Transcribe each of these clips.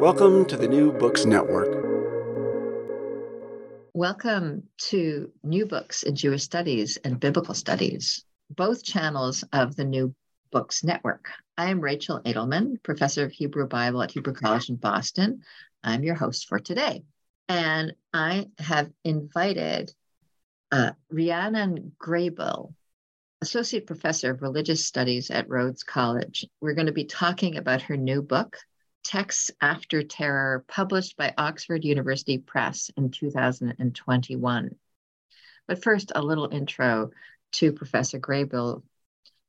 Welcome to the New Books Network. Welcome to New Books in Jewish Studies and Biblical Studies, both channels of the New Books Network. I am Rachel Edelman, professor of Hebrew Bible at Hebrew College in Boston. I'm your host for today. And I have invited Rhiannon Graybill, associate professor of religious studies at Rhodes College. We're going to be talking about her new book, Texts After Terror, published by Oxford University Press in 2021. But first, a little intro to Professor Graybill,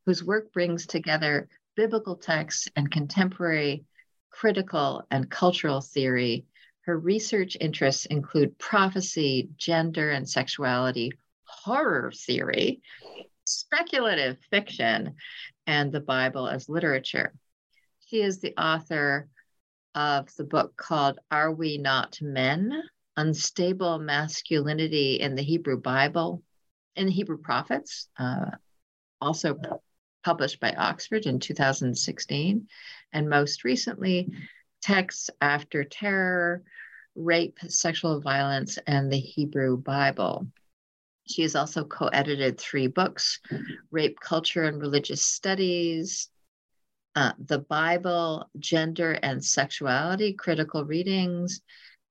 whose work brings together biblical texts and contemporary critical and cultural theory. Her research interests include prophecy, gender and sexuality, horror theory, speculative fiction, and the Bible as literature. She is the author of the book called Are We Not Men? Unstable Masculinity in the Hebrew Bible, in the Hebrew Prophets, also published by Oxford in 2016. And most recently, Texts After Terror, Rape, Sexual Violence, and the Hebrew Bible. She has also co-edited 3 books, Rape, Culture and Religious Studies, The Bible, Gender and Sexuality, Critical Readings,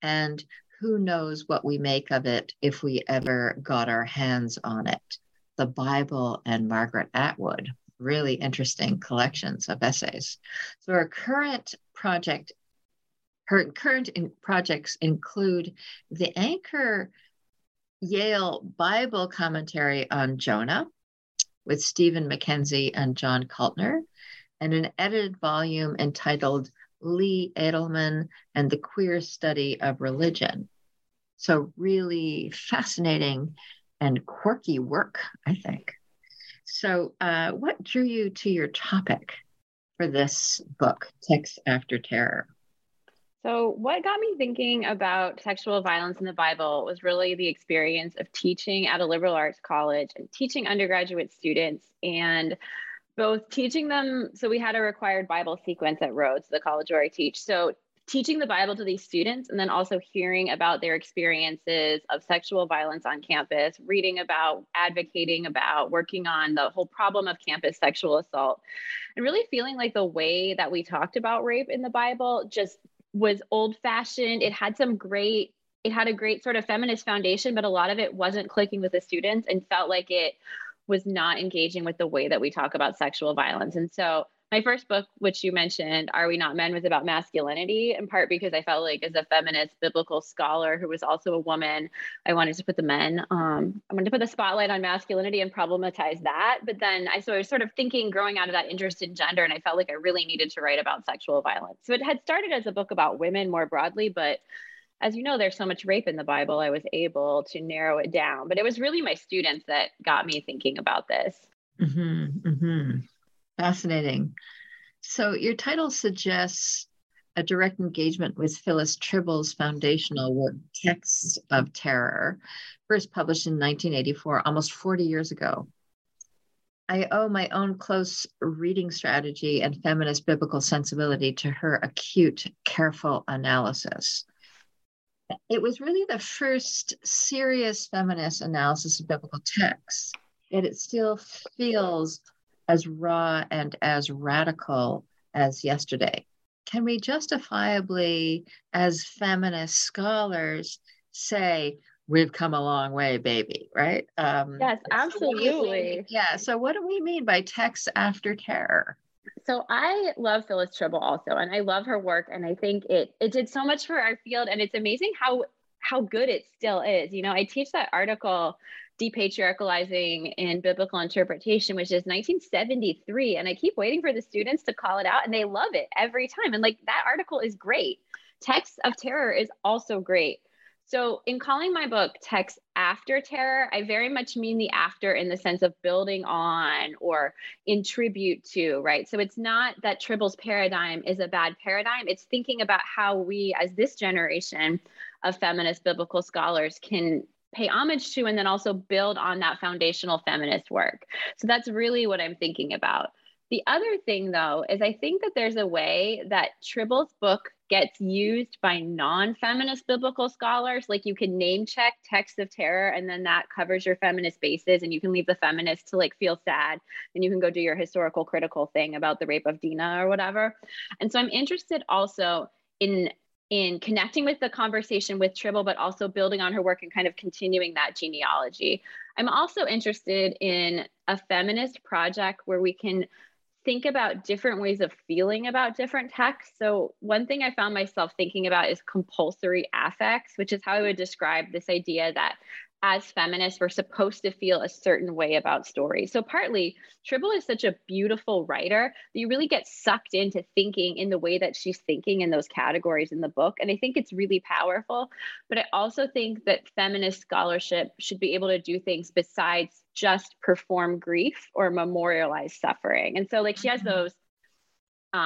and Who Knows What We Make of It If We Ever Got Our Hands on It, The Bible and Margaret Atwood. Really interesting collections of essays. So her current projects include the Anchor Yale Bible Commentary on Jonah with Stephen Mackenzie and John Kaltner, and an edited volume entitled Lee Edelman and the Queer Study of Religion. So really fascinating and quirky work, I think. So what drew you to your topic for this book, Texts After Terror? So what got me thinking about sexual violence in the Bible was really the experience of teaching at a liberal arts college and teaching undergraduate students, and both teaching them. So we had a required Bible sequence at Rhodes, the college where I teach. So teaching the Bible to these students, and then also hearing about their experiences of sexual violence on campus, reading about, advocating about, working on the whole problem of campus sexual assault, and really feeling like the way that we talked about rape in the Bible just was old-fashioned. It had a great sort of feminist foundation, but a lot of it wasn't clicking with the students and felt like it was not engaging with the way that we talk about sexual violence. And so my first book, which you mentioned, Are We Not Men?, was about masculinity, in part because I felt like as a feminist biblical scholar who was also a woman, I wanted to put the spotlight on masculinity and problematize that. But then I was sort of thinking, growing out of that interest in gender, and I felt like I really needed to write about sexual violence. So it had started as a book about women more broadly, but as you know, there's so much rape in the Bible, I was able to narrow it down. But it was really my students that got me thinking about this. Mm-hmm, mm-hmm. Fascinating. So your title suggests a direct engagement with Phyllis Trible's foundational work, Texts of Terror, first published in 1984, almost 40 years ago. I owe my own close reading strategy and feminist biblical sensibility to her acute, careful analysis. It was really the first serious feminist analysis of biblical texts, yet it still feels as raw and as radical as yesterday. can we justifiably, as feminist scholars, say, we've come a long way, baby, right? Yes, absolutely. Yeah, so what do we mean by texts after terror? So I love Phyllis Trible also, and I love her work, and I think it did so much for our field, and it's amazing how good it still is. You know, I teach that article, Depatriarchalizing in Biblical Interpretation, which is 1973, and I keep waiting for the students to call it out, and they love it every time. And like, that article is great. Texts of Terror is also great. So in calling my book Texts After Terror, I very much mean the after in the sense of building on or in tribute to, right? So it's not that Trible's paradigm is a bad paradigm. It's thinking about how we, as this generation of feminist biblical scholars, can pay homage to and then also build on that foundational feminist work. So that's really what I'm thinking about. The other thing, though, is I think that there's a way that Trible's book gets used by non-feminist biblical scholars. Like, you can name check Texts of Terror, and then that covers your feminist bases, and you can leave the feminists to like feel sad, and you can go do your historical critical thing about the rape of Dinah or whatever. And so I'm interested also in connecting with the conversation with Trible, but also building on her work and kind of continuing that genealogy. I'm also interested in a feminist project where we can think about different ways of feeling about different texts. So one thing I found myself thinking about is compulsory affects, which is how I would describe this idea that as feminists, we're supposed to feel a certain way about stories. So partly, Trible is such a beautiful writer that you really get sucked into thinking in the way that she's thinking in those categories in the book. And I think it's really powerful. But I also think that feminist scholarship should be able to do things besides just perform grief or memorialize suffering. And so like, she has those,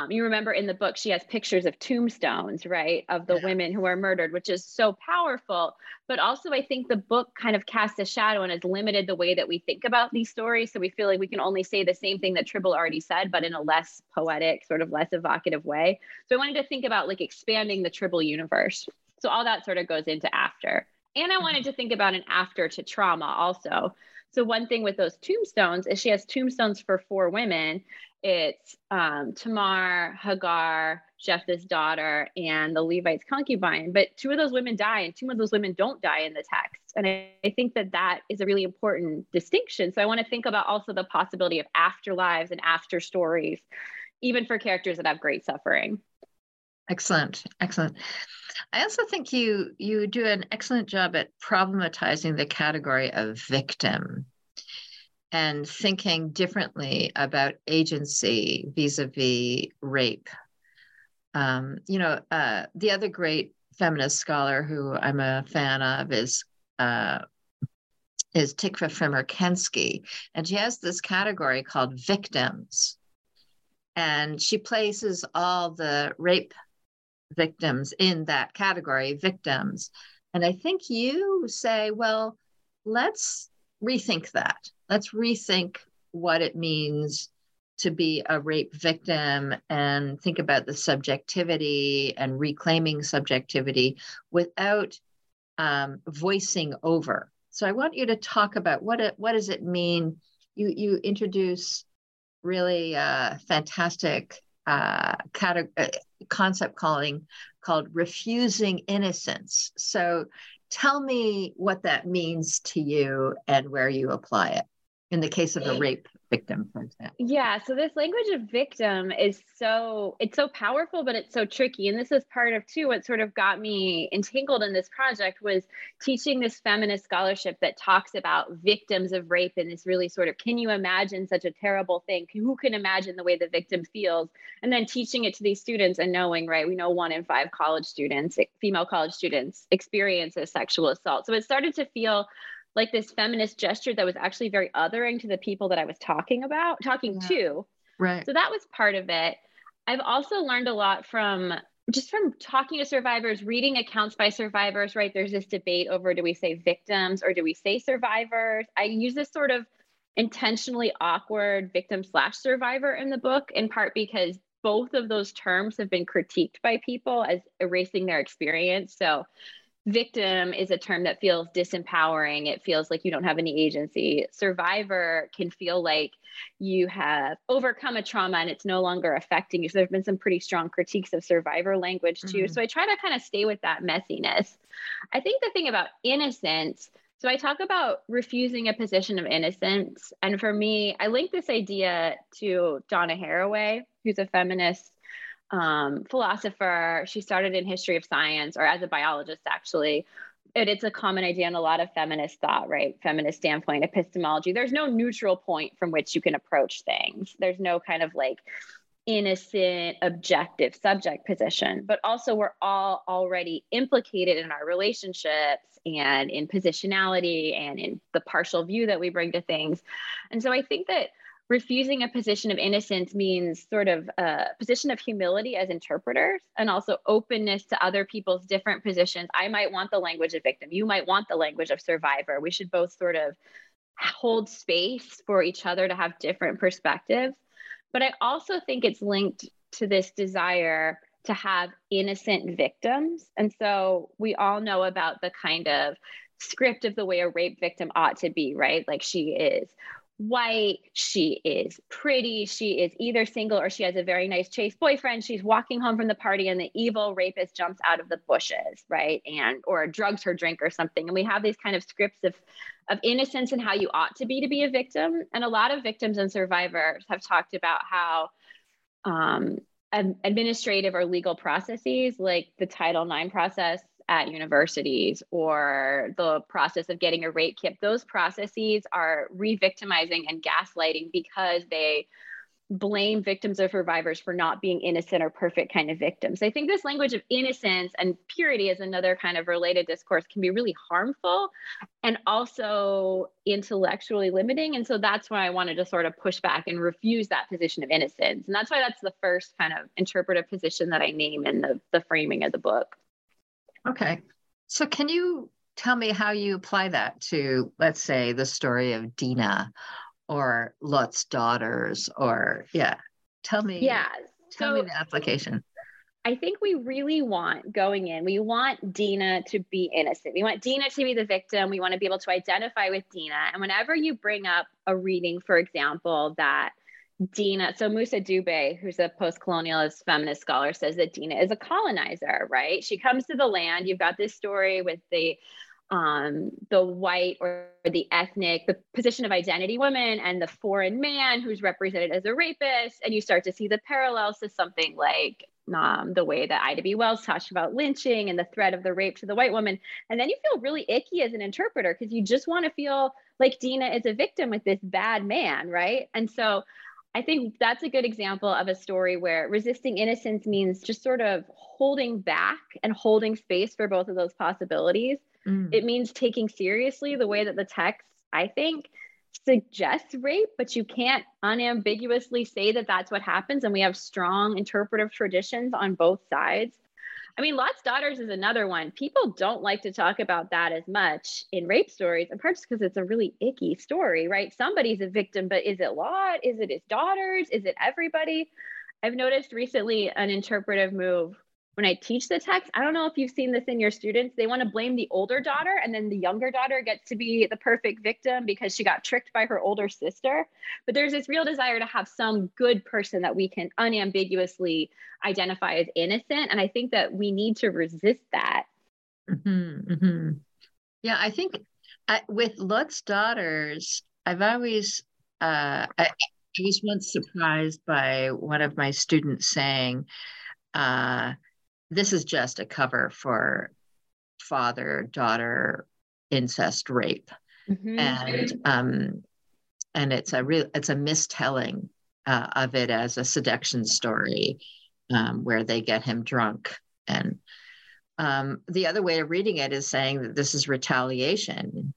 you remember in the book, she has pictures of tombstones, right, of the women who are murdered, which is so powerful. But also, I think the book kind of casts a shadow and has limited the way that we think about these stories. So we feel like we can only say the same thing that Trible already said, but in a less poetic, sort of less evocative way. So I wanted to think about like expanding the Trible universe. So all that sort of goes into after. And I wanted to think about an after to trauma also. So one thing with those tombstones is she has tombstones for 4 women. It's Tamar, Hagar, Jephthah's daughter, and the Levite's concubine. But 2 of those women die, and 2 of those women don't die in the text. And I think that that is a really important distinction. So I want to think about also the possibility of afterlives and after stories, even for characters that have great suffering. Excellent. Excellent. I also think you do an excellent job at problematizing the category of victim and thinking differently about agency vis-a-vis rape. The other great feminist scholar who I'm a fan of is Tikva Frimer-Kensky, and she has this category called victims, and she places all the rape victims in that category, victims. And I think you say, well, let's rethink that. Let's rethink what it means to be a rape victim and think about the subjectivity and reclaiming subjectivity without voicing over. So I want you to talk about what does it mean? You introduce really fantastic concept called refusing innocence. So tell me what that means to you and where you apply it in the case of a rape victim, for example. Yeah, so this language of victim it's so powerful, but it's so tricky. And this is part of, too, what sort of got me entangled in this project was teaching this feminist scholarship that talks about victims of rape in this really sort of, can you imagine such a terrible thing? Who can imagine the way the victim feels? And then teaching it to these students and knowing, right, we know 1 in 5 college students, female college students, experiences sexual assault. So it started to feel like this feminist gesture that was actually very othering to the people that I was talking to. Right. So that was part of it. I've also learned a lot from talking to survivors, reading accounts by survivors, right? There's this debate over, do we say victims or do we say survivors? I use this sort of intentionally awkward victim/survivor in the book, in part because both of those terms have been critiqued by people as erasing their experience. So Victim is a term that feels disempowering. It feels like you don't have any agency. Survivor can feel like you have overcome a trauma and it's no longer affecting you. So there have been some pretty strong critiques of survivor language too. Mm-hmm. So I try to kind of stay with that messiness. I think the thing about innocence, so I talk about refusing a position of innocence. And for me, I link this idea to Donna Haraway, who's a feminist philosopher. She started in history of science, or as a biologist, actually. It's a common idea in a lot of feminist thought, right? Feminist standpoint, epistemology. There's no neutral point from which you can approach things. There's no kind of like innocent, objective subject position, but also we're all already implicated in our relationships and in positionality and in the partial view that we bring to things. And so I think that refusing a position of innocence means sort of a position of humility as interpreters and also openness to other people's different positions. I might want the language of victim. You might want the language of survivor. We should both sort of hold space for each other to have different perspectives. But I also think it's linked to this desire to have innocent victims. And so we all know about the kind of script of the way a rape victim ought to be, right? Like she is white, she is pretty, she is either single or she has a very nice chaste boyfriend, she's walking home from the party and the evil rapist jumps out of the bushes, right? And or drugs her drink or something. And we have these kind of scripts of innocence and how you ought to be a victim. And a lot of victims and survivors have talked about how administrative or legal processes like the Title IX process at universities or the process of getting a rape kit, those processes are re-victimizing and gaslighting because they blame victims or survivors for not being innocent or perfect kind of victims. I think this language of innocence and purity is another kind of related discourse can be really harmful and also intellectually limiting. And so that's why I wanted to sort of push back and refuse that position of innocence. And that's why that's the first kind of interpretive position that I name in the framing of the book. Okay. So can you tell me how you apply that to, let's say, the story of Dina or Lot's daughters or, tell me the application. I think we really want going in, we want Dina to be innocent. We want Dina to be the victim. We want to be able to identify with Dina. And whenever you bring up a reading, for example, that Dina, so Musa Dube, who's a post-colonialist feminist scholar, says that Dina is a colonizer, right? She comes to the land. You've got this story with the white or the ethnic, the position of identity woman and the foreign man who's represented as a rapist. And you start to see the parallels to something like the way that Ida B. Wells talks about lynching and the threat of the rape to the white woman. And then you feel really icky as an interpreter because you just want to feel like Dina is a victim with this bad man, right? And so I think that's a good example of a story where resisting innocence means just sort of holding back and holding space for both of those possibilities. Mm. It means taking seriously the way that the text, I think, suggests rape, but you can't unambiguously say that that's what happens. And we have strong interpretive traditions on both sides. I mean, Lot's daughters is another one. People don't like to talk about that as much in rape stories, in part just because it's a really icky story, right? Somebody's a victim, but is it Lot? Is it his daughters? Is it everybody? I've noticed recently an interpretive move when I teach the text. I don't know if you've seen this in your students. They want to blame the older daughter, and then the younger daughter gets to be the perfect victim because she got tricked by her older sister. But there's this real desire to have some good person that we can unambiguously identify as innocent. And I think that we need to resist that. Mm-hmm, mm-hmm. Yeah, I think with Lot's daughters, I've always, I was once surprised by one of my students saying, this is just a cover for father-daughter incest rape, mm-hmm. And it's a mistelling of it as a seduction story where they get him drunk. And the other way of reading it is saying that this is retaliation.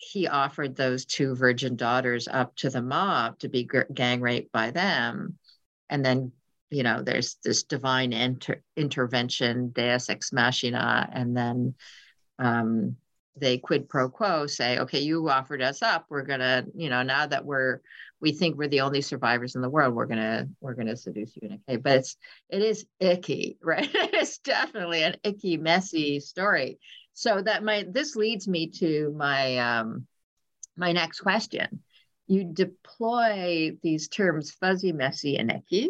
He offered those two virgin daughters up to the mob to be gang raped by them, and then, you know, there's this divine intervention, deus ex machina, and then they quid pro quo say, okay, you offered us up. We're going to, you know, now that we think we're the only survivors in the world, we're going to seduce you in a cave. But it is icky, right? It's definitely an icky, messy story. So this leads me to my next question. You deploy these terms fuzzy, messy, and icky,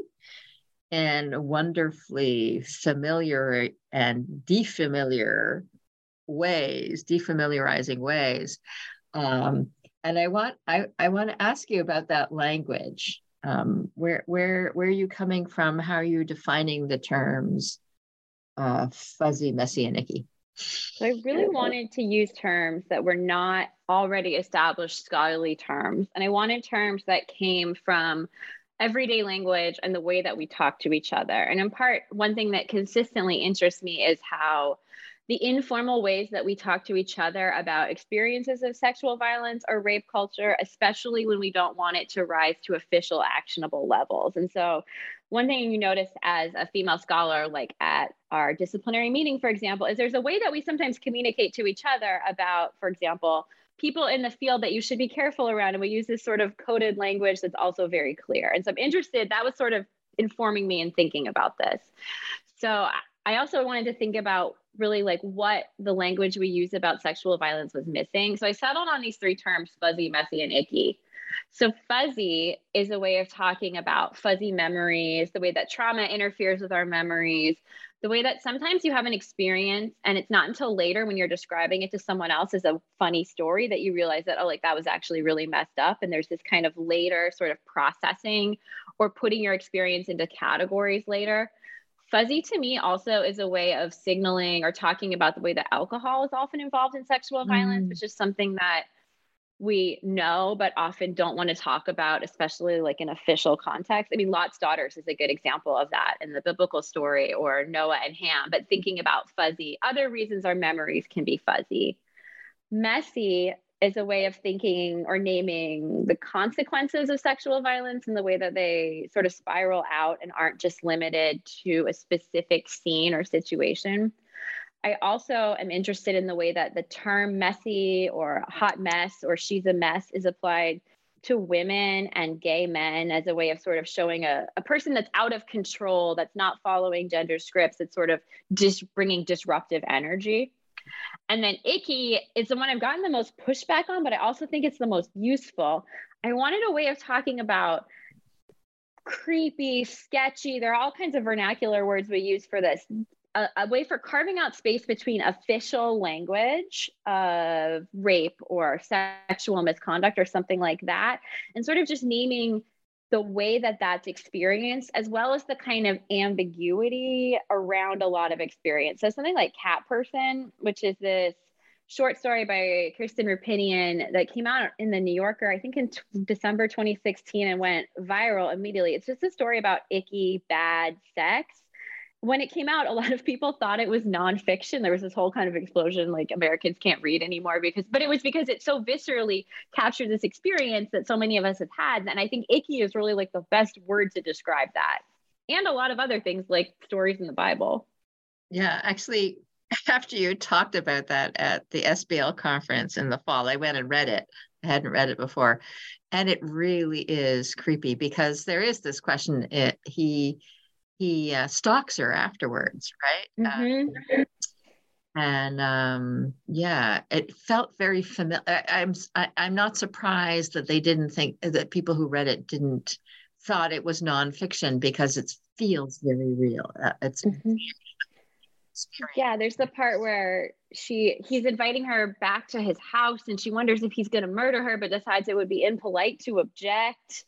and wonderfully familiar and defamiliarizing ways. And I want to ask you about that language. Where are you coming from? How are you defining the terms fuzzy, messy, and icky? So I really wanted to use terms that were not already established scholarly terms. And I wanted terms that came from everyday language and the way that we talk to each other. And in part, one thing that consistently interests me is how the informal ways that we talk to each other about experiences of sexual violence or rape culture, especially when we don't want it to rise to official actionable levels. And so one thing you notice as a female scholar, like at our disciplinary meeting, for example, is there's a way that we sometimes communicate to each other about, for example, people in the field that you should be careful around. And we use this sort of coded language that's also very clear. And so I'm interested, that was sort of informing me in thinking about this. So I also wanted to think about really like what the language we use about sexual violence was missing. So I settled on these three terms, fuzzy, messy, and icky. So fuzzy is a way of talking about fuzzy memories, the way that trauma interferes with our memories, the way that sometimes you have an experience and it's not until later when you're describing it to someone else as a funny story that you realize that, oh, like that was actually really messed up. And there's this kind of later sort of processing or putting your experience into categories later. Fuzzy to me also is a way of signaling or talking about the way that alcohol is often involved in sexual violence, which is something that we know, but often don't want to talk about, especially like in official context. I mean, Lot's daughters is a good example of that in the biblical story, or Noah and Ham, but thinking about fuzzy, other reasons our memories can be fuzzy. Messy is a way of thinking or naming the consequences of sexual violence and the way that they sort of spiral out and aren't just limited to a specific scene or situation. I also am interested in the way that the term messy or hot mess or she's a mess is applied to women and gay men as a way of sort of showing a person that's out of control, that's not following gender scripts, that's sort of just bringing disruptive energy. And then icky is the one I've gotten the most pushback on, but I also think it's the most useful. I wanted a way of talking about creepy, sketchy. There are all kinds of vernacular words we use for this. A way for carving out space between official language of rape or sexual misconduct or something like that, and sort of just naming the way that that's experienced, as well as the kind of ambiguity around a lot of experience. So something like Cat Person, which is this short story by Kristen Roupenian that came out in the New Yorker, I think in December 2016, and went viral immediately. It's just a story about icky, bad sex. When it came out, a lot of people thought it was nonfiction. There was this whole kind of explosion, like Americans can't read anymore but it was because it so viscerally captured this experience that so many of us have had. And I think icky is really like the best word to describe that. And a lot of other things like stories in the Bible. Yeah, actually, after you talked about that at the SBL conference in the fall, I went and read it. I hadn't read it before. And it really is creepy because there is this question. He stalks her afterwards, right? Mm-hmm. It felt very familiar. I'm not surprised that they didn't think that people who read it didn't thought it was nonfiction because it feels very real. It's mm-hmm. Yeah, there's the part where he's inviting her back to his house, and she wonders if he's going to murder her, but decides it would be impolite to object.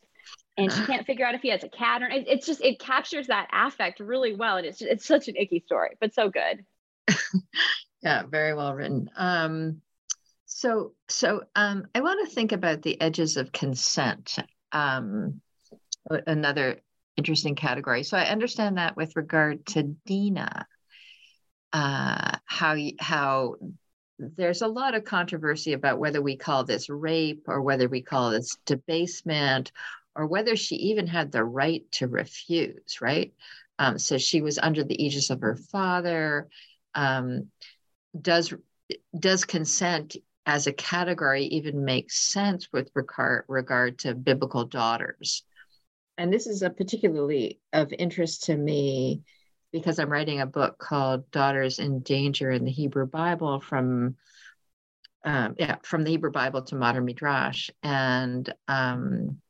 And she can't figure out if he has a cat or it's just, it captures that affect really well. And it's such an icky story, but so good. Yeah. Very well written. So I want to think about the edges of consent. Another interesting category. So I understand that with regard to Dina, how there's a lot of controversy about whether we call this rape or whether we call this debasement, or whether she even had the right to refuse, right? So she was under the aegis of her father. Does does consent as a category even make sense with regard to biblical daughters? And this is a particularly of interest to me because I'm writing a book called Daughters in Danger in the Hebrew Bible from the Hebrew Bible to Modern Midrash. And the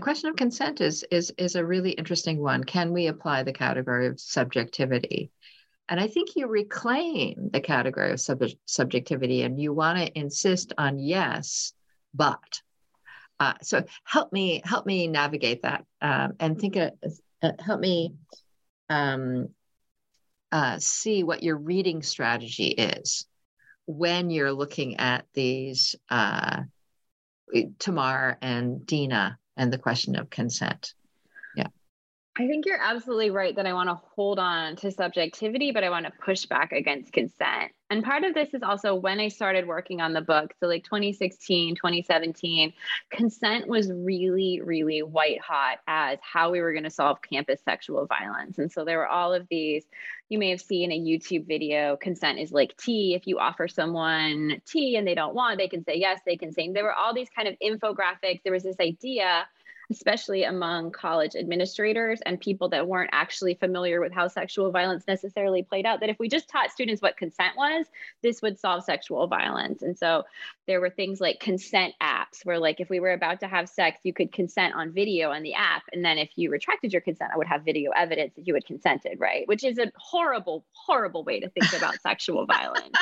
question of consent is a really interesting one. Can we apply the category of subjectivity? And I think you reclaim the category of subjectivity and you want to insist on yes, but. So help me navigate that and think. Help me see what your reading strategy is when you're looking at these Tamar and Dina and the question of consent. I think you're absolutely right that I want to hold on to subjectivity, but I want to push back against consent. And part of this is also when I started working on the book. So like 2016, 2017, consent was really, really white hot as how we were going to solve campus sexual violence. And so there were all of these, you may have seen a YouTube video, consent is like tea. If you offer someone tea and they don't want, they can say yes, they can say. There were all these kind of infographics. There was this idea, especially among college administrators and people that weren't actually familiar with how sexual violence necessarily played out, that if we just taught students what consent was, this would solve sexual violence. And so there were things like consent apps where like, if we were about to have sex, you could consent on video on the app. And then if you retracted your consent, I would have video evidence that you had consented, right? Which is a horrible, horrible way to think about sexual violence.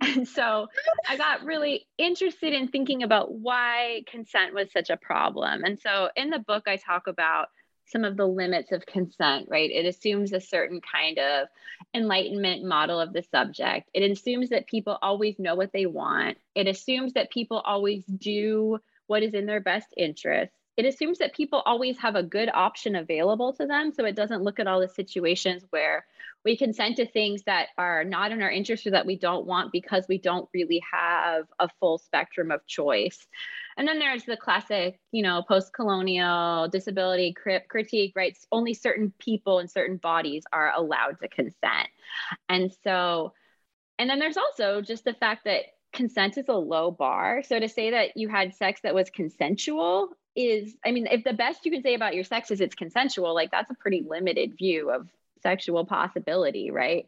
And so I got really interested in thinking about why consent was such a problem. And so in the book, I talk about some of the limits of consent, right? It assumes a certain kind of enlightenment model of the subject. It assumes that people always know what they want. It assumes that people always do what is in their best interest. It assumes that people always have a good option available to them. So it doesn't look at all the situations where we consent to things that are not in our interest or that we don't want because we don't really have a full spectrum of choice. And then there's the classic, post-colonial disability critique, right? Only certain people and certain bodies are allowed to consent. And so, and then there's also just the fact that consent is a low bar. So to say that you had sex that was consensual is, if the best you can say about your sex is it's consensual, like that's a pretty limited view of sexual possibility, right?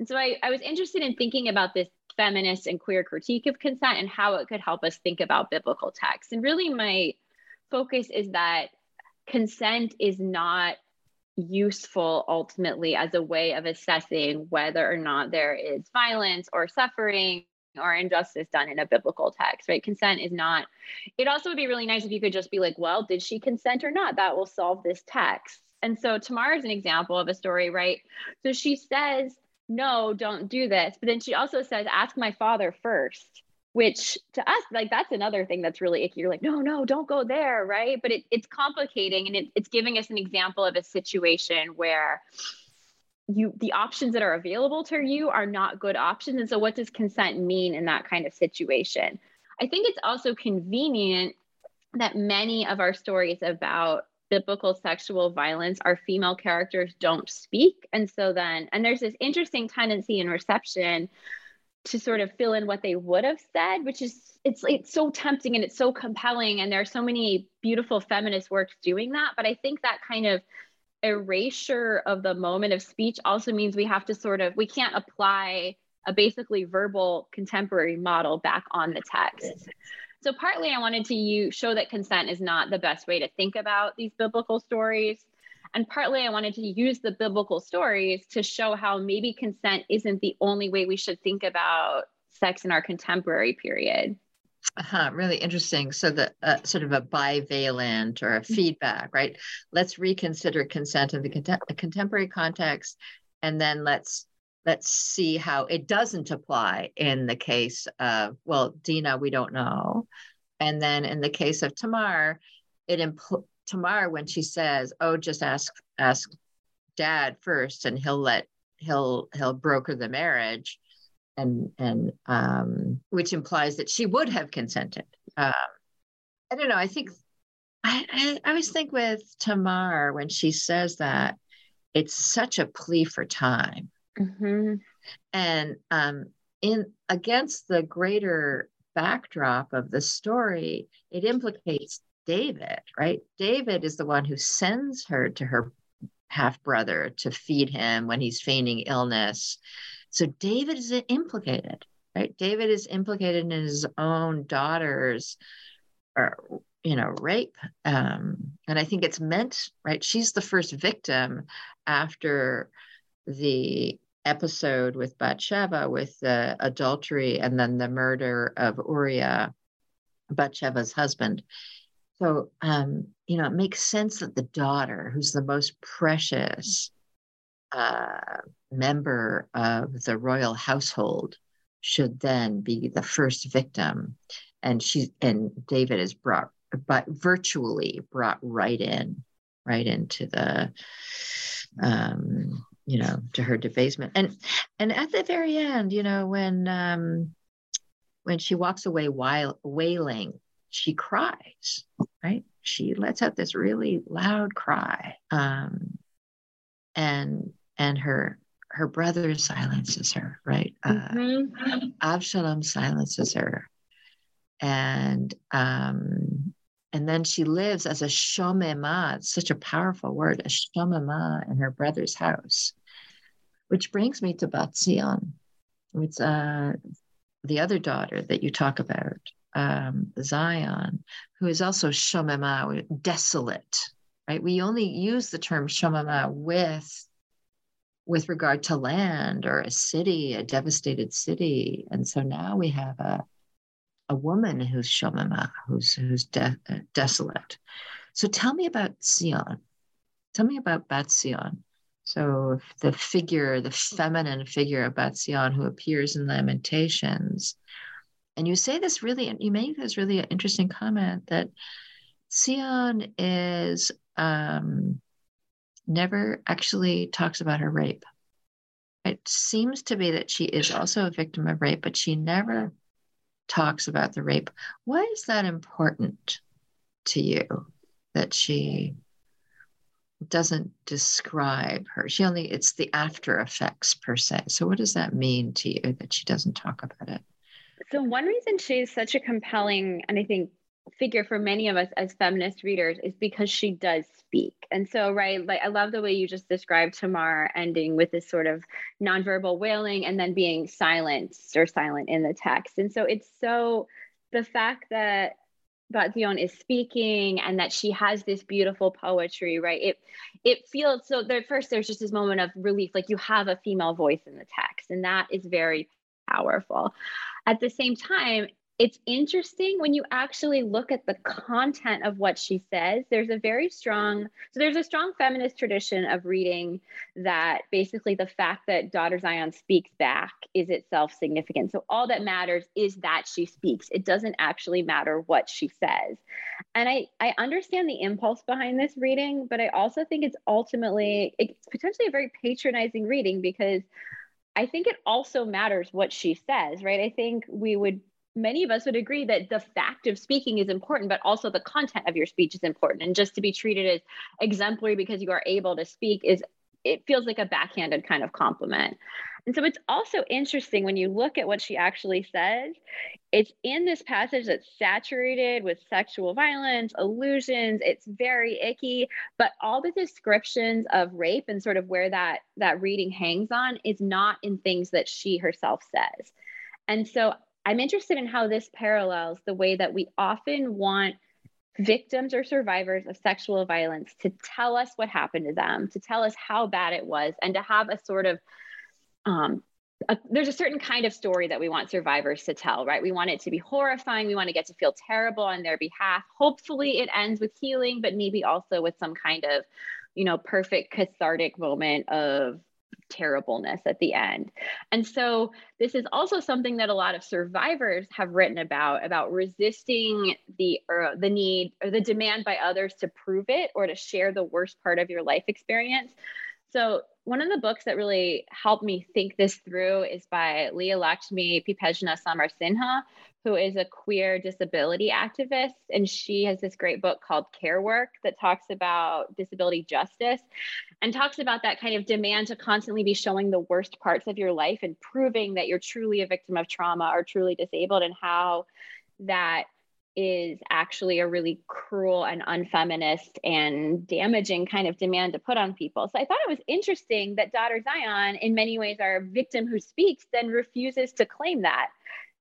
And so I was interested in thinking about this feminist and queer critique of consent and how it could help us think about biblical texts. And really my focus is that consent is not useful ultimately as a way of assessing whether or not there is violence or suffering or injustice done in a biblical text, right? Consent is not, it also would be really nice if you could just be like, well, did she consent or not? That will solve this text. And so Tamar is an example of a story, right? So she says, no, don't do this. But then she also says, ask my father first, which to us, like that's another thing that's really icky. You're like, no, don't go there, right? But it's complicating. And it's giving us an example of a situation where the options that are available to you are not good options. And so what does consent mean in that kind of situation? I think it's also convenient that many of our stories about biblical sexual violence, our female characters don't speak. And so then, and there's this interesting tendency in reception to sort of fill in what they would have said, which is, it's so tempting and it's so compelling. And there are so many beautiful feminist works doing that. But I think that kind of erasure of the moment of speech also means we have to we can't apply a basically verbal contemporary model back on the text. So partly I wanted to show that consent is not the best way to think about these biblical stories. And partly I wanted to use the biblical stories to show how maybe consent isn't the only way we should think about sex in our contemporary period. Really interesting. So the sort of a bivalent or a feedback, right? Let's reconsider consent in the contemporary context, and then let's see how it doesn't apply in the case of, well, Dina, we don't know. And then in the case of Tamar, Tamar, when she says, oh, just ask dad first and he'll broker the marriage. And which implies that she would have consented. I don't know. I think I always think with Tamar, when she says that, it's such a plea for time. Mm-hmm. And in against the greater backdrop of the story, it implicates David, right? David is the one who sends her to her half-brother to feed him when he's feigning illness. So David is implicated, right? David is implicated in his own daughter's, rape. And I think it's meant, right? She's the first victim after the episode with Bathsheba, with the adultery and then the murder of Uriah, Bathsheba's husband. So, it makes sense that the daughter, who's the most precious member of the royal household, should then be the first victim. And David is virtually brought right into the, to her debasement. And at the very end, when she walks away wailing, she cries, right? She lets out this really loud cry. And her brother silences her, right? Avshalom silences her. And then she lives as a shomema. It's such a powerful word, a shomema in her brother's house, which brings me to Bat Zion. It's the other daughter that you talk about, Zion, who is also shomema, desolate, right? We only use the term shomema with regard to land or a city, a devastated city. And so now we have a woman who's shomema, who's desolate. So tell me about Zion. Tell me about Bat Zion. So the feminine figure of Bat Zion, who appears in Lamentations, and you make this really interesting comment that Zion is never actually talks about her rape. It seems to be that she is also a victim of rape, but she never talks about the rape. Why is that important to you, that she doesn't describe her? It's the after effects per se. So what does that mean to you that she doesn't talk about it? So one reason she's such a compelling, and I think, figure for many of us as feminist readers is because she does speak. And so, right, like I love the way you just described Tamar ending with this sort of nonverbal wailing and then being silenced or silent in the text. And so the fact that Bat Zion is speaking and that she has this beautiful poetry, right? It feels so there first there's just this moment of relief, like you have a female voice in the text, and that is very powerful. At the same time, it's interesting when you actually look at the content of what she says. There's a strong feminist tradition of reading that basically the fact that Daughter Zion speaks back is itself significant. So all that matters is that she speaks. It doesn't actually matter what she says. And I understand the impulse behind this reading, but I also think it's potentially a very patronizing reading, because I think it also matters what she says, right? I think many of us would agree that the fact of speaking is important, but also the content of your speech is important. And just to be treated as exemplary because you are able to speak it feels like a backhanded kind of compliment. And so it's also interesting when you look at what she actually says. It's in this passage that's saturated with sexual violence, allusions. It's very icky, but all the descriptions of rape and sort of where that reading hangs on is not in things that she herself says. And so I'm interested in how this parallels the way that we often want victims or survivors of sexual violence to tell us what happened to them, to tell us how bad it was, and to have a sort of, there's a certain kind of story that we want survivors to tell, right? We want it to be horrifying. We want to get to feel terrible on their behalf. Hopefully it ends with healing, but maybe also with some kind of, perfect cathartic moment of terribleness at the end. And so this is also something that a lot of survivors have written about resisting the need or the demand by others to prove it or to share the worst part of your life experience. So one of the books that really helped me think this through is by Leah Lakshmi Piepzna Samarasinha, who is a queer disability activist. And she has this great book called Care Work that talks about disability justice and talks about that kind of demand to constantly be showing the worst parts of your life and proving that you're truly a victim of trauma or truly disabled, and how that is actually a really cruel and unfeminist and damaging kind of demand to put on people. So I thought it was interesting that Daughter Zion, in many ways, our victim who speaks, then refuses to claim that.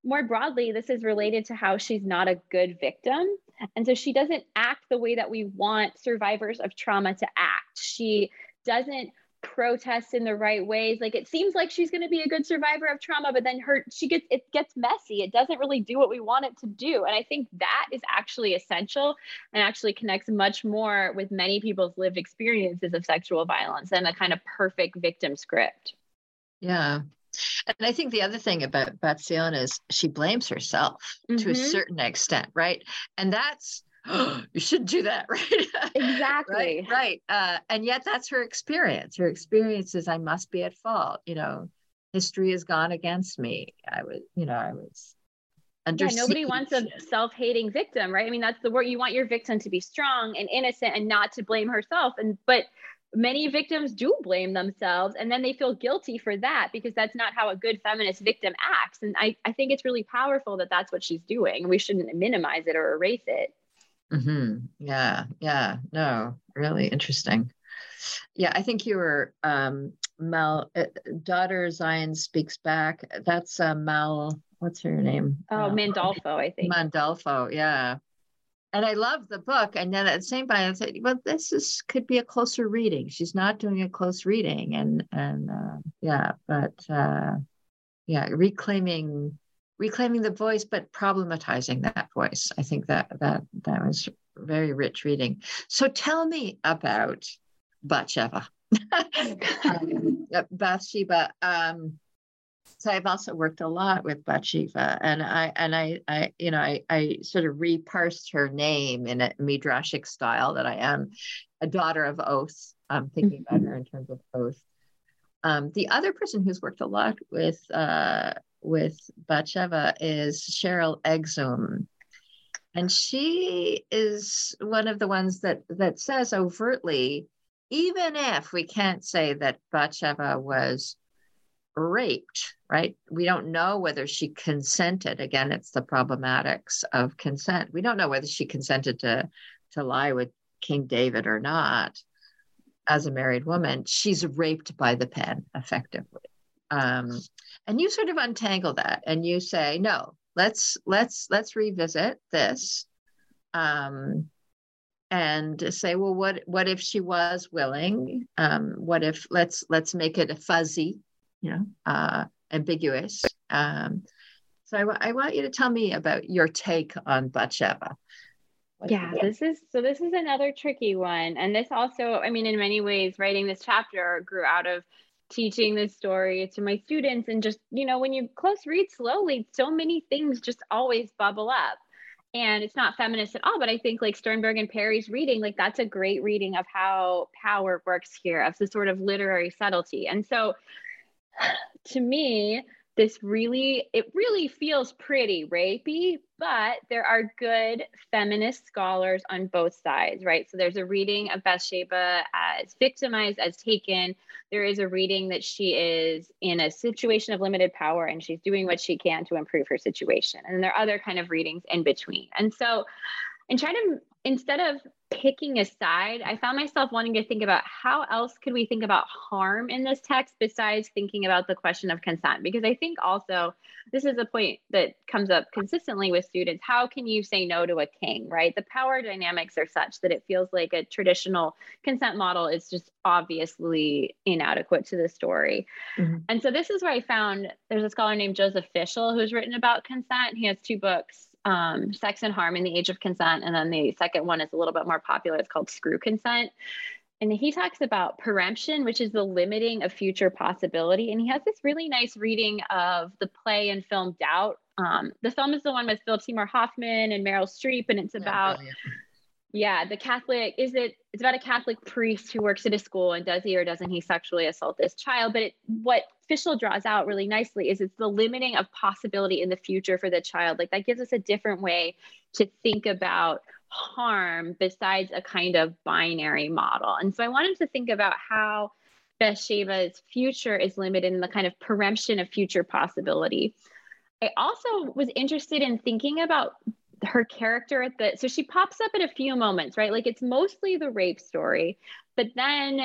More broadly, this is related to how she's not a good victim. And so she doesn't act the way that we want survivors of trauma to act. She doesn't protest in the right ways. Like, it seems like she's going to be a good survivor of trauma, but then it gets messy. It doesn't really do what we want it to do. And I think that is actually essential and actually connects much more with many people's lived experiences of sexual violence than a kind of perfect victim script. Yeah. And I think the other thing about Batzion is she blames herself to a certain extent, right? And that's, you shouldn't do that, right? Exactly. Right. And yet that's her experience. Her experience is, I must be at fault. You know, history has gone against me. I was under siege. Yeah, nobody wants a self-hating victim, right? I mean, that's the word. You want your victim to be strong and innocent and not to blame herself. But many victims do blame themselves, and then they feel guilty for that, because that's not how a good feminist victim acts. And I think it's really powerful that that's what she's doing, and we shouldn't minimize it or erase it. Mm-hmm. Yeah. No, really interesting. Yeah, I think you were Daughter Zion Speaks Back. That's what's her name? Oh, Mandolfo, I think. Mandolfo, yeah. And I love the book. And then at the same time, I said, well, could be a closer reading. She's not doing a close reading. But reclaiming the voice, but problematizing that voice. I think that was very rich reading. So tell me about Bathsheba. Bathsheba. So I've also worked a lot with Bathsheba, and I sort of reparsed her name in a midrashic style that I am a daughter of oath. I'm thinking about her in terms of oath. The other person who's worked a lot with Bathsheba is Cheryl Exum. And she is one of the ones that says overtly, even if we can't say that Bathsheba was raped, right? We don't know whether she consented. Again, it's the problematics of consent. We don't know whether she consented to lie with King David or not. As a married woman, she's raped by the pen, effectively. And you sort of untangle that, and you say, no, let's revisit this, and say, well, what if she was willing? What if let's make it a fuzzy, ambiguous. So I want you to tell me about your take on Bathsheba. Yeah, this is another tricky one. And this also, I mean, in many ways, writing this chapter grew out of teaching this story to my students. And just, when you close read slowly, so many things just always bubble up. And it's not feminist at all, but I think like Sternberg and Perry's reading, like that's a great reading of how power works here, of the sort of literary subtlety. And so to me, it really feels pretty rapey, but there are good feminist scholars on both sides, right? So there's a reading of Bathsheba as victimized, as taken. There is a reading that she is in a situation of limited power and she's doing what she can to improve her situation. And there are other kind of readings in between. And so instead of picking a side, I found myself wanting to think about how else could we think about harm in this text besides thinking about the question of consent? Because I think also this is a point that comes up consistently with students. How can you say no to a king, right? The power dynamics are such that it feels like a traditional consent model is just obviously inadequate to the story. Mm-hmm. And so this is where I found there's a scholar named Joseph Fischel who's written about consent. He has two books, Sex and Harm in the Age of Consent. And then the second one is a little bit more popular. It's called Screw Consent. And he talks about peremption, which is the limiting of future possibility. And he has this really nice reading of the play and film Doubt. The film is the one with Philip Seymour Hoffman and Meryl Streep. And it's about Yeah, the Catholic, it's about a Catholic priest who works at a school and does he or doesn't he sexually assault this child. But what Fischel draws out really nicely is it's the limiting of possibility in the future for the child. Like that gives us a different way to think about harm besides a kind of binary model. And so I wanted to think about how Bathsheba's future is limited in the kind of preemption of future possibility. I also was interested in thinking about her character so she pops up at a few moments, right? Like it's mostly the rape story, but then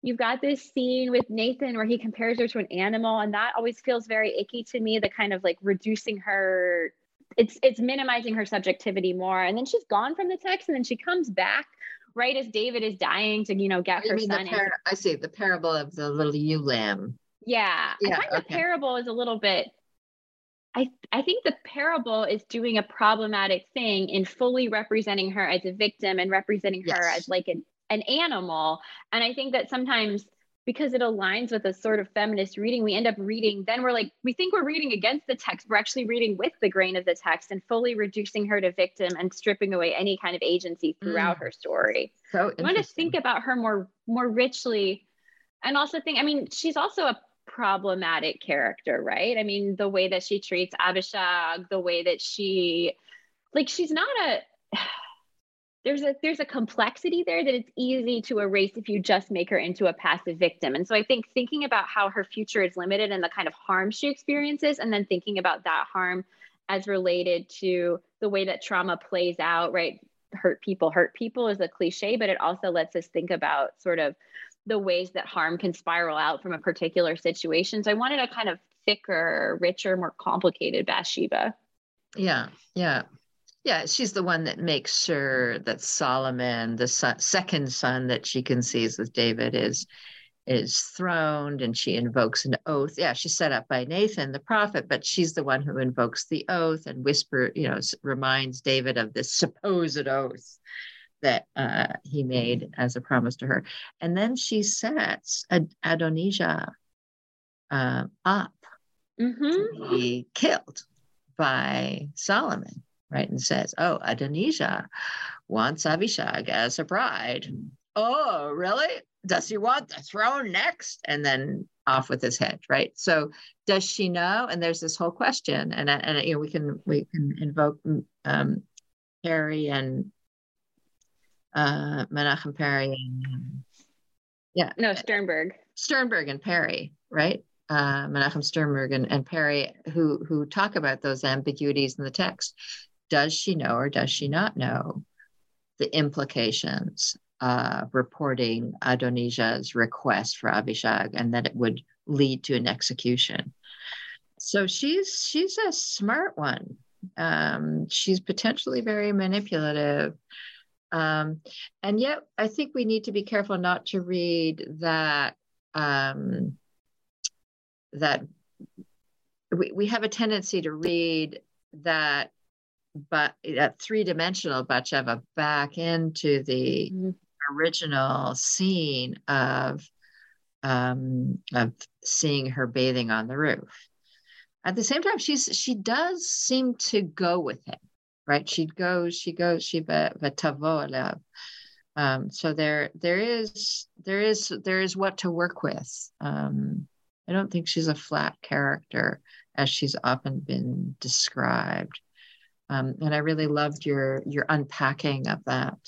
you've got this scene with Nathan where he compares her to an animal. And that always feels very icky to me, the kind of like reducing her, it's minimizing her subjectivity more. And then she's gone from the text and then she comes back right as David is dying to, get her son. I see the parable of the little ewe lamb. Yeah. I find the parable is a little bit, I think the parable is doing a problematic thing in fully representing her as a victim and representing her as like an animal. And I think that sometimes because it aligns with a sort of feminist reading, we end up reading, then we think we're reading against the text. We're actually reading with the grain of the text and fully reducing her to victim and stripping away any kind of agency throughout her story. So I want to think about her more richly and also think, she's also a problematic character, right? I mean, the way that she treats Abishag, the way that she's not a, there's a complexity there that it's easy to erase if you just make her into a passive victim. And so I think thinking about how her future is limited and the kind of harm she experiences, and then thinking about that harm as related to the way that trauma plays out, right? Hurt people is a cliche, but it also lets us think about sort of the ways that harm can spiral out from a particular situation. So I wanted a kind of thicker, richer, more complicated Bathsheba. Yeah. She's the one that makes sure that Solomon, the second son that she concedes with David, is throned, and she invokes an oath. Yeah, she's set up by Nathan, the prophet, but she's the one who invokes the oath and reminds David of this supposed oath that he made as a promise to her. And then she sets Adonijah up to be killed by Solomon, right? And says, oh, Adonijah wants Abishag as a bride. Oh, really? Does he want the throne next? And then off with his head, right? So does she know? And there's this whole question. And we can invoke Perry and Menachem Perry and Sternberg and Perry, right? Menachem Sternberg and Perry, who talk about those ambiguities in the text. Does she know or does she not know the implications of reporting Adonijah's request for Abishag and that it would lead to an execution? So she's a smart one. She's potentially very manipulative. And yet I think we need to be careful not to read that, that we have a tendency to read that, but that three-dimensional Bathsheba back into the original scene of seeing her bathing on the roof. At the same time, she does seem to go with it. Right, she goes. She v'tavo alav. So there is what to work with. I don't think she's a flat character as she's often been described. And I really loved your unpacking of that.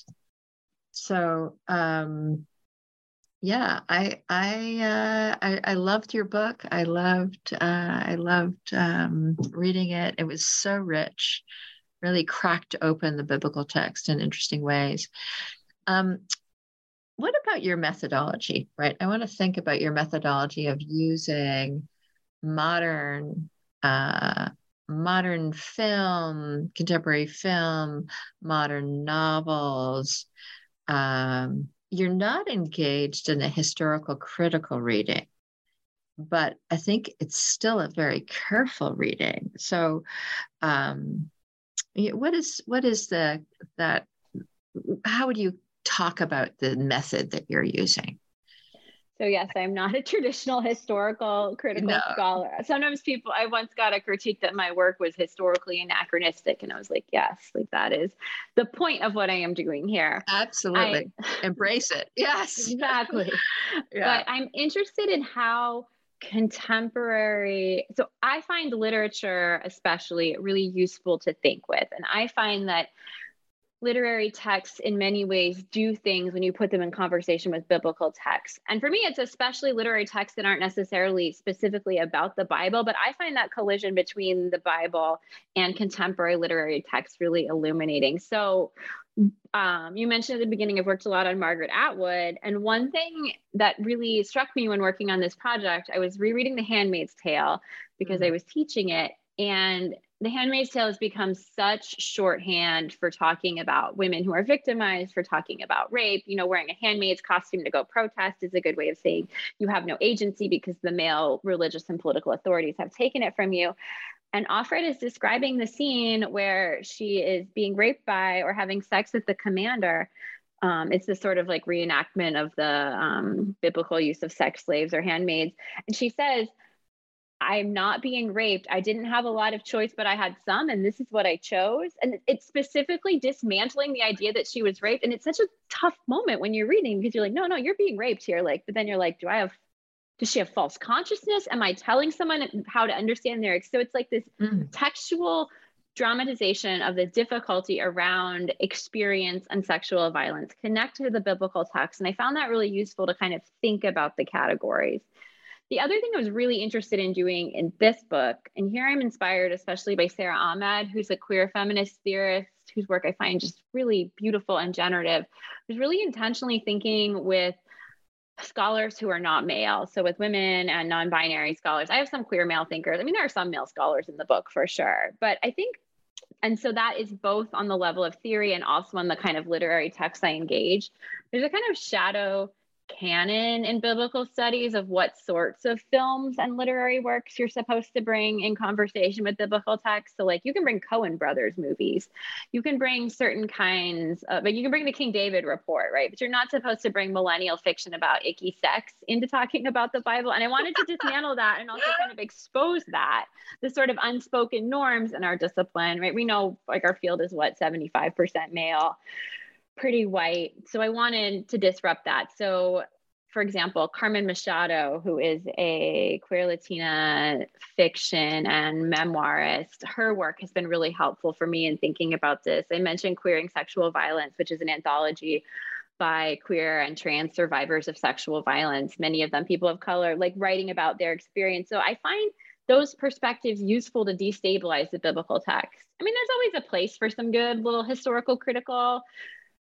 So I loved your book. I loved reading it. It was so rich. Really cracked open the biblical text in interesting ways. What about your methodology, right? I want to think about your methodology of using modern film, contemporary film, modern novels. You're not engaged in a historical critical reading, but I think it's still a very careful reading. So, how would you talk about the method that you're using? So yes, I'm not a traditional historical critical scholar. Sometimes people, I once got a critique that my work was historically anachronistic, and I was like, yes, like that is the point of what I am doing here. Absolutely. Embrace it. Yes. Exactly. Yeah. But I'm interested in how contemporary, so I find literature especially really useful to think with. And I find that literary texts in many ways do things when you put them in conversation with biblical texts. And for me, it's especially literary texts that aren't necessarily specifically about the Bible, but I find that collision between the Bible and contemporary literary texts really illuminating. So you mentioned at the beginning, I've worked a lot on Margaret Atwood. And one thing that really struck me when working on this project, I was rereading The Handmaid's Tale because I was teaching it. And The Handmaid's Tale has become such shorthand for talking about women who are victimized, for talking about rape. You know, wearing a handmaid's costume to go protest is a good way of saying you have no agency because the male religious and political authorities have taken it from you. And Offred is describing the scene where she is being raped by or having sex with the commander. It's this sort of like reenactment of the biblical use of sex slaves or handmaids. And she says, I'm not being raped. I didn't have a lot of choice, but I had some, and this is what I chose. And it's specifically dismantling the idea that she was raped. And it's such a tough moment when you're reading, because you're like, no, you're being raped here. Like, but then you're like, does she have false consciousness? Am I telling someone how to understand their, so it's like this textual dramatization of the difficulty around experience and sexual violence connected to the biblical text. And I found that really useful to kind of think about the categories. The other thing I was really interested in doing in this book, and here I'm inspired especially by Sarah Ahmed, who's a queer feminist theorist whose work I find just really beautiful and generative, was really intentionally thinking with scholars who are not male. So with women and non-binary scholars, I have some queer male thinkers. I mean, there are some male scholars in the book for sure, but I think, and so that is both on the level of theory and also on the kind of literary texts I engage. There's a kind of shadow canon in biblical studies of what sorts of films and literary works you're supposed to bring in conversation with biblical texts. So like you can bring Coen Brothers movies, you can bring certain kinds of, but you can bring the King David Report, right? But you're not supposed to bring millennial fiction about icky sex into talking about the Bible. And I wanted to dismantle that and also kind of expose that, the sort of unspoken norms in our discipline, right? We know like our field is what, 75% male, pretty white. So I wanted to disrupt that. So for example, Carmen Machado, who is a queer Latina fiction and memoirist, her work has been really helpful for me in thinking about this. I mentioned Queering Sexual Violence, which is an anthology by queer and trans survivors of sexual violence, many of them people of color, like writing about their experience. So I find those perspectives useful to destabilize the biblical text. I mean, there's always a place for some good little historical critical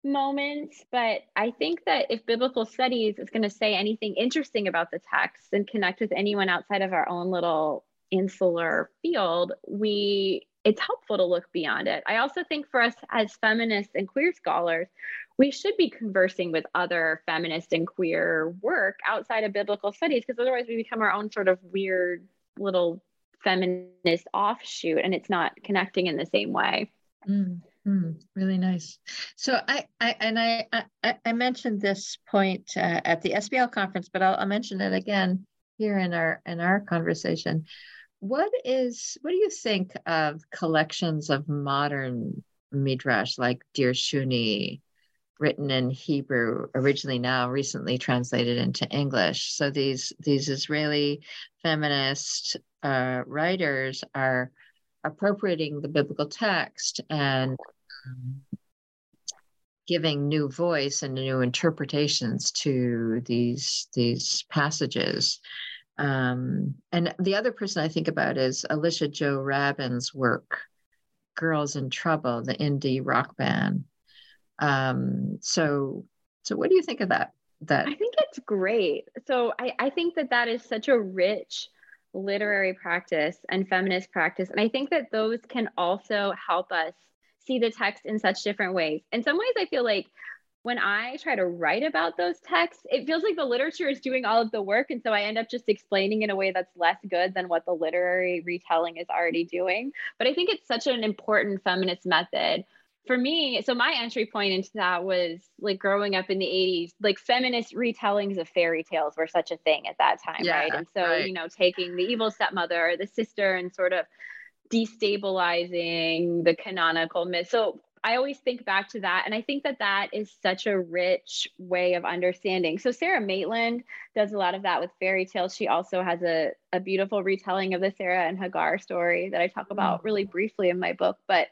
moments, but I think that if biblical studies is going to say anything interesting about the text and connect with anyone outside of our own little insular field, it's helpful to look beyond it. I also think for us as feminists and queer scholars, we should be conversing with other feminist and queer work outside of biblical studies, because otherwise we become our own sort of weird little feminist offshoot, and it's not connecting in the same way. Really nice. So I mentioned this point at the SBL conference, but I'll mention it again here in our conversation. What do you think of collections of modern midrash like Dear Shuni, written in Hebrew originally, now recently translated into English? So these Israeli feminist writers are appropriating the biblical text and giving new voice and new interpretations to these passages. And the other person I think about is Alicia Jo Rabin's work, Girls in Trouble, the indie rock band. So what do you think of that? I think it's great. So I think that is such a rich literary practice and feminist practice. And I think that those can also help us see the text in such different ways. In some ways, I feel like when I try to write about those texts, it feels like the literature is doing all of the work. And so I end up just explaining in a way that's less good than what the literary retelling is already doing. But I think it's such an important feminist method for me, so my entry point into that was like growing up in the 80s, like feminist retellings of fairy tales were such a thing at that time, right? And so, you know, taking the evil stepmother or the sister and sort of destabilizing the canonical myth. So I always think back to that. And I think that that is such a rich way of understanding. So Sarah Maitland does a lot of that with fairy tales. She also has a beautiful retelling of the Sarah and Hagar story that I talk about really briefly in my book. But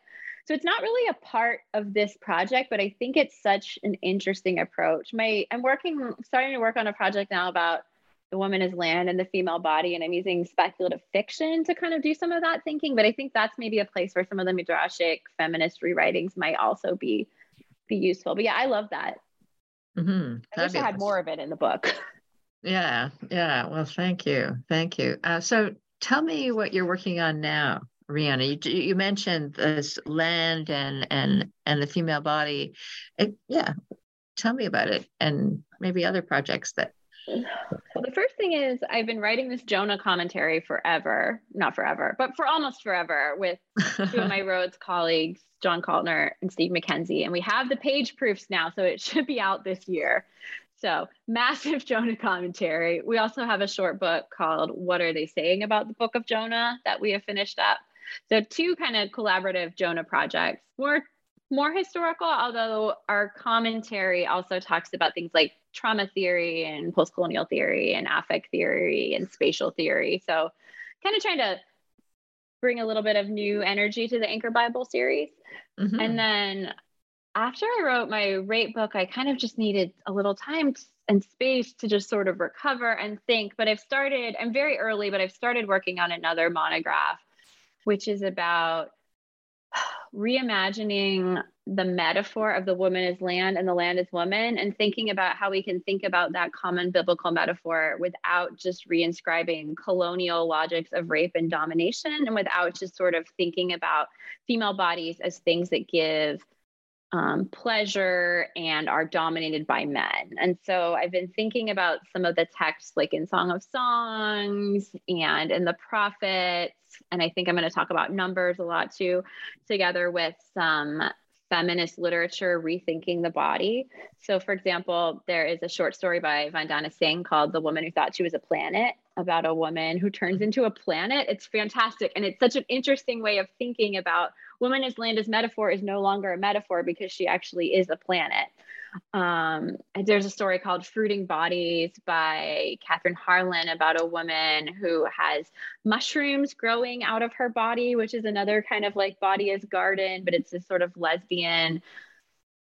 so it's not really a part of this project, but I think it's such an interesting approach. I'm starting to work on a project now about the woman is land and the female body. And I'm using speculative fiction to kind of do some of that thinking. But I think that's maybe a place where some of the midrashic feminist rewritings might also be useful. But yeah, I love that. Mm-hmm. I wish I had more of it in the book. Yeah. Well, thank you. So tell me what you're working on now, Rhiannon. You mentioned this land and the female body. Tell me about it and maybe other projects that. Well, the first thing is I've been writing this Jonah commentary for almost forever with two of my Rhodes colleagues, John Kaltner and Steve McKenzie. And we have the page proofs now, so it should be out this year. So massive Jonah commentary. We also have a short book called What Are They Saying About the Book of Jonah that we have finished up. So two kind of collaborative Jonah projects, more historical, although our commentary also talks about things like trauma theory and post-colonial theory and affect theory and spatial theory. So kind of trying to bring a little bit of new energy to the Anchor Bible series. Mm-hmm. And then after I wrote my rape book, I kind of just needed a little time and space to just sort of recover and think. But I'm very early, but I've started working on another monograph, which is about reimagining the metaphor of the woman is land and the land is woman, and thinking about how we can think about that common biblical metaphor without just reinscribing colonial logics of rape and domination, and without just sort of thinking about female bodies as things that give pleasure and are dominated by men. And so I've been thinking about some of the texts like in Song of Songs and in the Prophets. And I think I'm going to talk about Numbers a lot too, together with some feminist literature rethinking the body. So for example, there is a short story by Vandana Singh called The Woman Who Thought She Was a Planet, about a woman who turns into a planet. It's fantastic. And it's such an interesting way of thinking about woman as land as metaphor is no longer a metaphor because she actually is a planet. And there's a story called Fruiting Bodies by Katherine Harlan about a woman who has mushrooms growing out of her body, which is another kind of like body as garden, but it's this sort of lesbian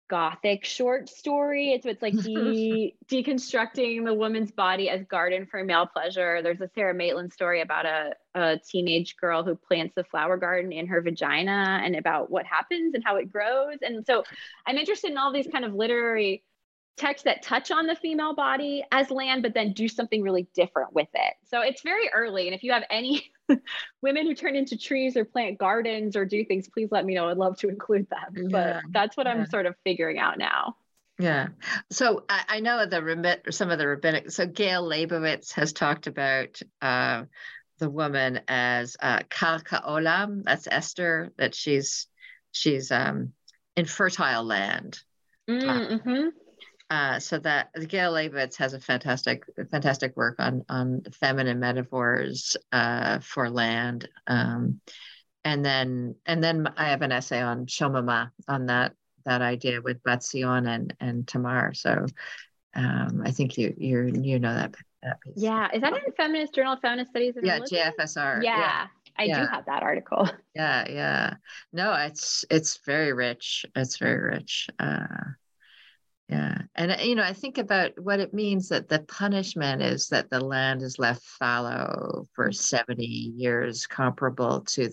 Gothic short story. It's like deconstructing the woman's body as garden for male pleasure. There's a Sarah Maitland story about a teenage girl who plants a flower garden in her vagina and about what happens and how it grows. And so I'm interested in all these kind of literary texts that touch on the female body as land, but then do something really different with it. So it's very early. And if you have any women who turn into trees or plant gardens or do things, please let me know. I'd love to include them. But that's what I'm sort of figuring out now. Yeah. So I know some of the rabbinic. So Gail Labovitz has talked about the woman as Karka Olam. That's Esther. That she's infertile land. Mm-hmm. So that Gail Labovitz has a fantastic work on feminine metaphors for land, and then I have an essay on Shomama on that idea with Batzion and Tamar. So I think you know that piece. Yeah, is that in Feminist Journal of Feminist Studies? GFSR. Yeah. I do have that article. Yeah. No, it's very rich. It's very rich. Yeah. And, you know, I think about what it means that the punishment is that the land is left fallow for 70 years, comparable to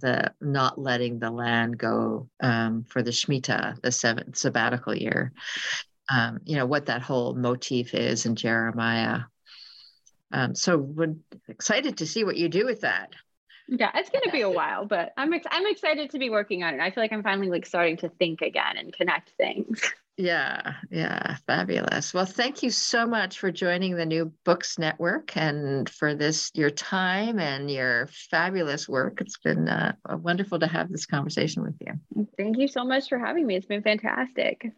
the not letting the land go for the Shemitah, the seventh sabbatical year. You know, what that whole motif is in Jeremiah. So we're excited to see what you do with that. Yeah, it's going to be a while, but I'm excited to be working on it. I feel like I'm finally like starting to think again and connect things. Yeah, fabulous. Well, thank you so much for joining the New Books Network and for this, your time and your fabulous work. It's been wonderful to have this conversation with you. Thank you so much for having me. It's been fantastic.